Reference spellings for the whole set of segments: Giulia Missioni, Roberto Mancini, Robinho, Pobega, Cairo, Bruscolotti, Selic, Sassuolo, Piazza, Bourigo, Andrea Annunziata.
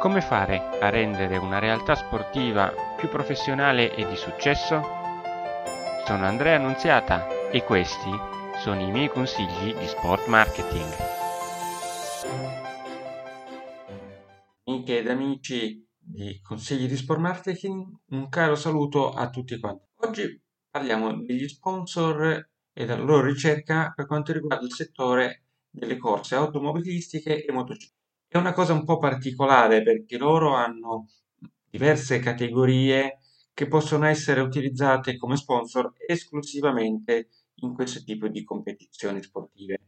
Come fare a rendere una realtà sportiva più professionale e di successo? Sono Andrea Annunziata e questi sono i miei consigli di sport marketing. Amiche ed amici di Consigli di Sport Marketing, un caro saluto a tutti quanti. Oggi parliamo degli sponsor e della loro ricerca per quanto riguarda il settore delle corse automobilistiche e motociclette. È una cosa un po' particolare perché loro hanno diverse categorie che possono essere utilizzate come sponsor esclusivamente in questo tipo di competizioni sportive.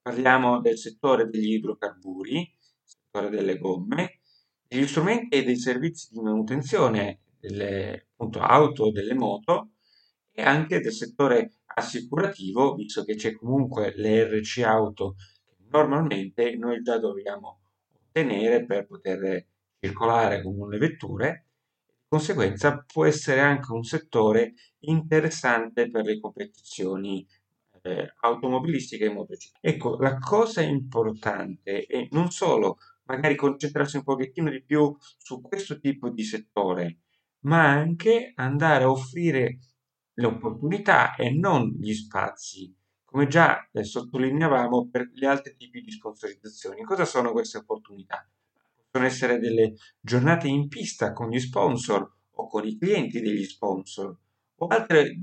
Parliamo del settore degli idrocarburi, settore delle gomme, degli strumenti e dei servizi di manutenzione delle auto, delle moto e anche del settore assicurativo, visto che c'è comunque l'ERC auto che normalmente noi già dobbiamo tenere per poter circolare con le vetture. Di conseguenza può essere anche un settore interessante per le competizioni automobilistiche e motociclette. Ecco, la cosa importante è non solo magari concentrarsi un pochettino di più su questo tipo di settore, ma anche andare a offrire le opportunità e non gli spazi, come già sottolineavamo per gli altri tipi di sponsorizzazioni. Cosa sono queste opportunità? Possono essere delle giornate in pista con gli sponsor o con i clienti degli sponsor o altre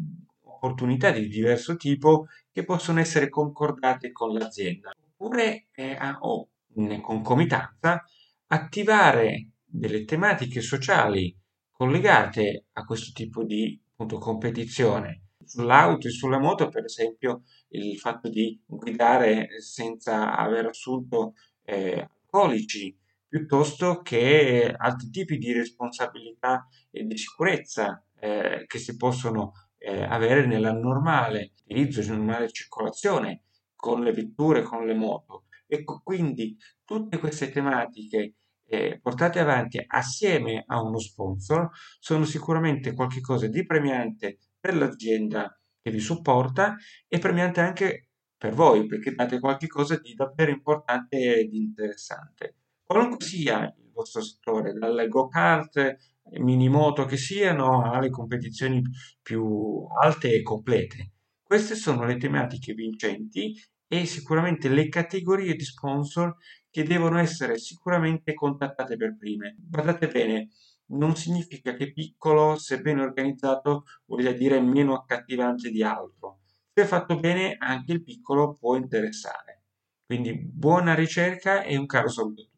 opportunità di diverso tipo che possono essere concordate con l'azienda. Oppure in concomitanza attivare delle tematiche sociali collegate a questo tipo di appunto, competizione. Sull'auto e sulla moto, per esempio, il fatto di guidare senza aver assunto alcolici, piuttosto che altri tipi di responsabilità e di sicurezza che si possono avere nella normale utilizzo, nella normale circolazione con le vetture, con le moto. Ecco, quindi tutte queste tematiche portate avanti assieme a uno sponsor sono sicuramente qualcosa di premiante per l'azienda che vi supporta e premiante anche per voi, perché date qualcosa di davvero importante e di interessante. Qualunque sia il vostro settore, dal go-kart, minimoto che siano, alle competizioni più alte e complete. Queste sono le tematiche vincenti e sicuramente le categorie di sponsor che devono essere sicuramente contattate per prime. Guardate bene, non significa che piccolo, se ben organizzato, voglia dire meno accattivante di altro. Se fatto bene, anche il piccolo può interessare. Quindi buona ricerca e un caro saluto.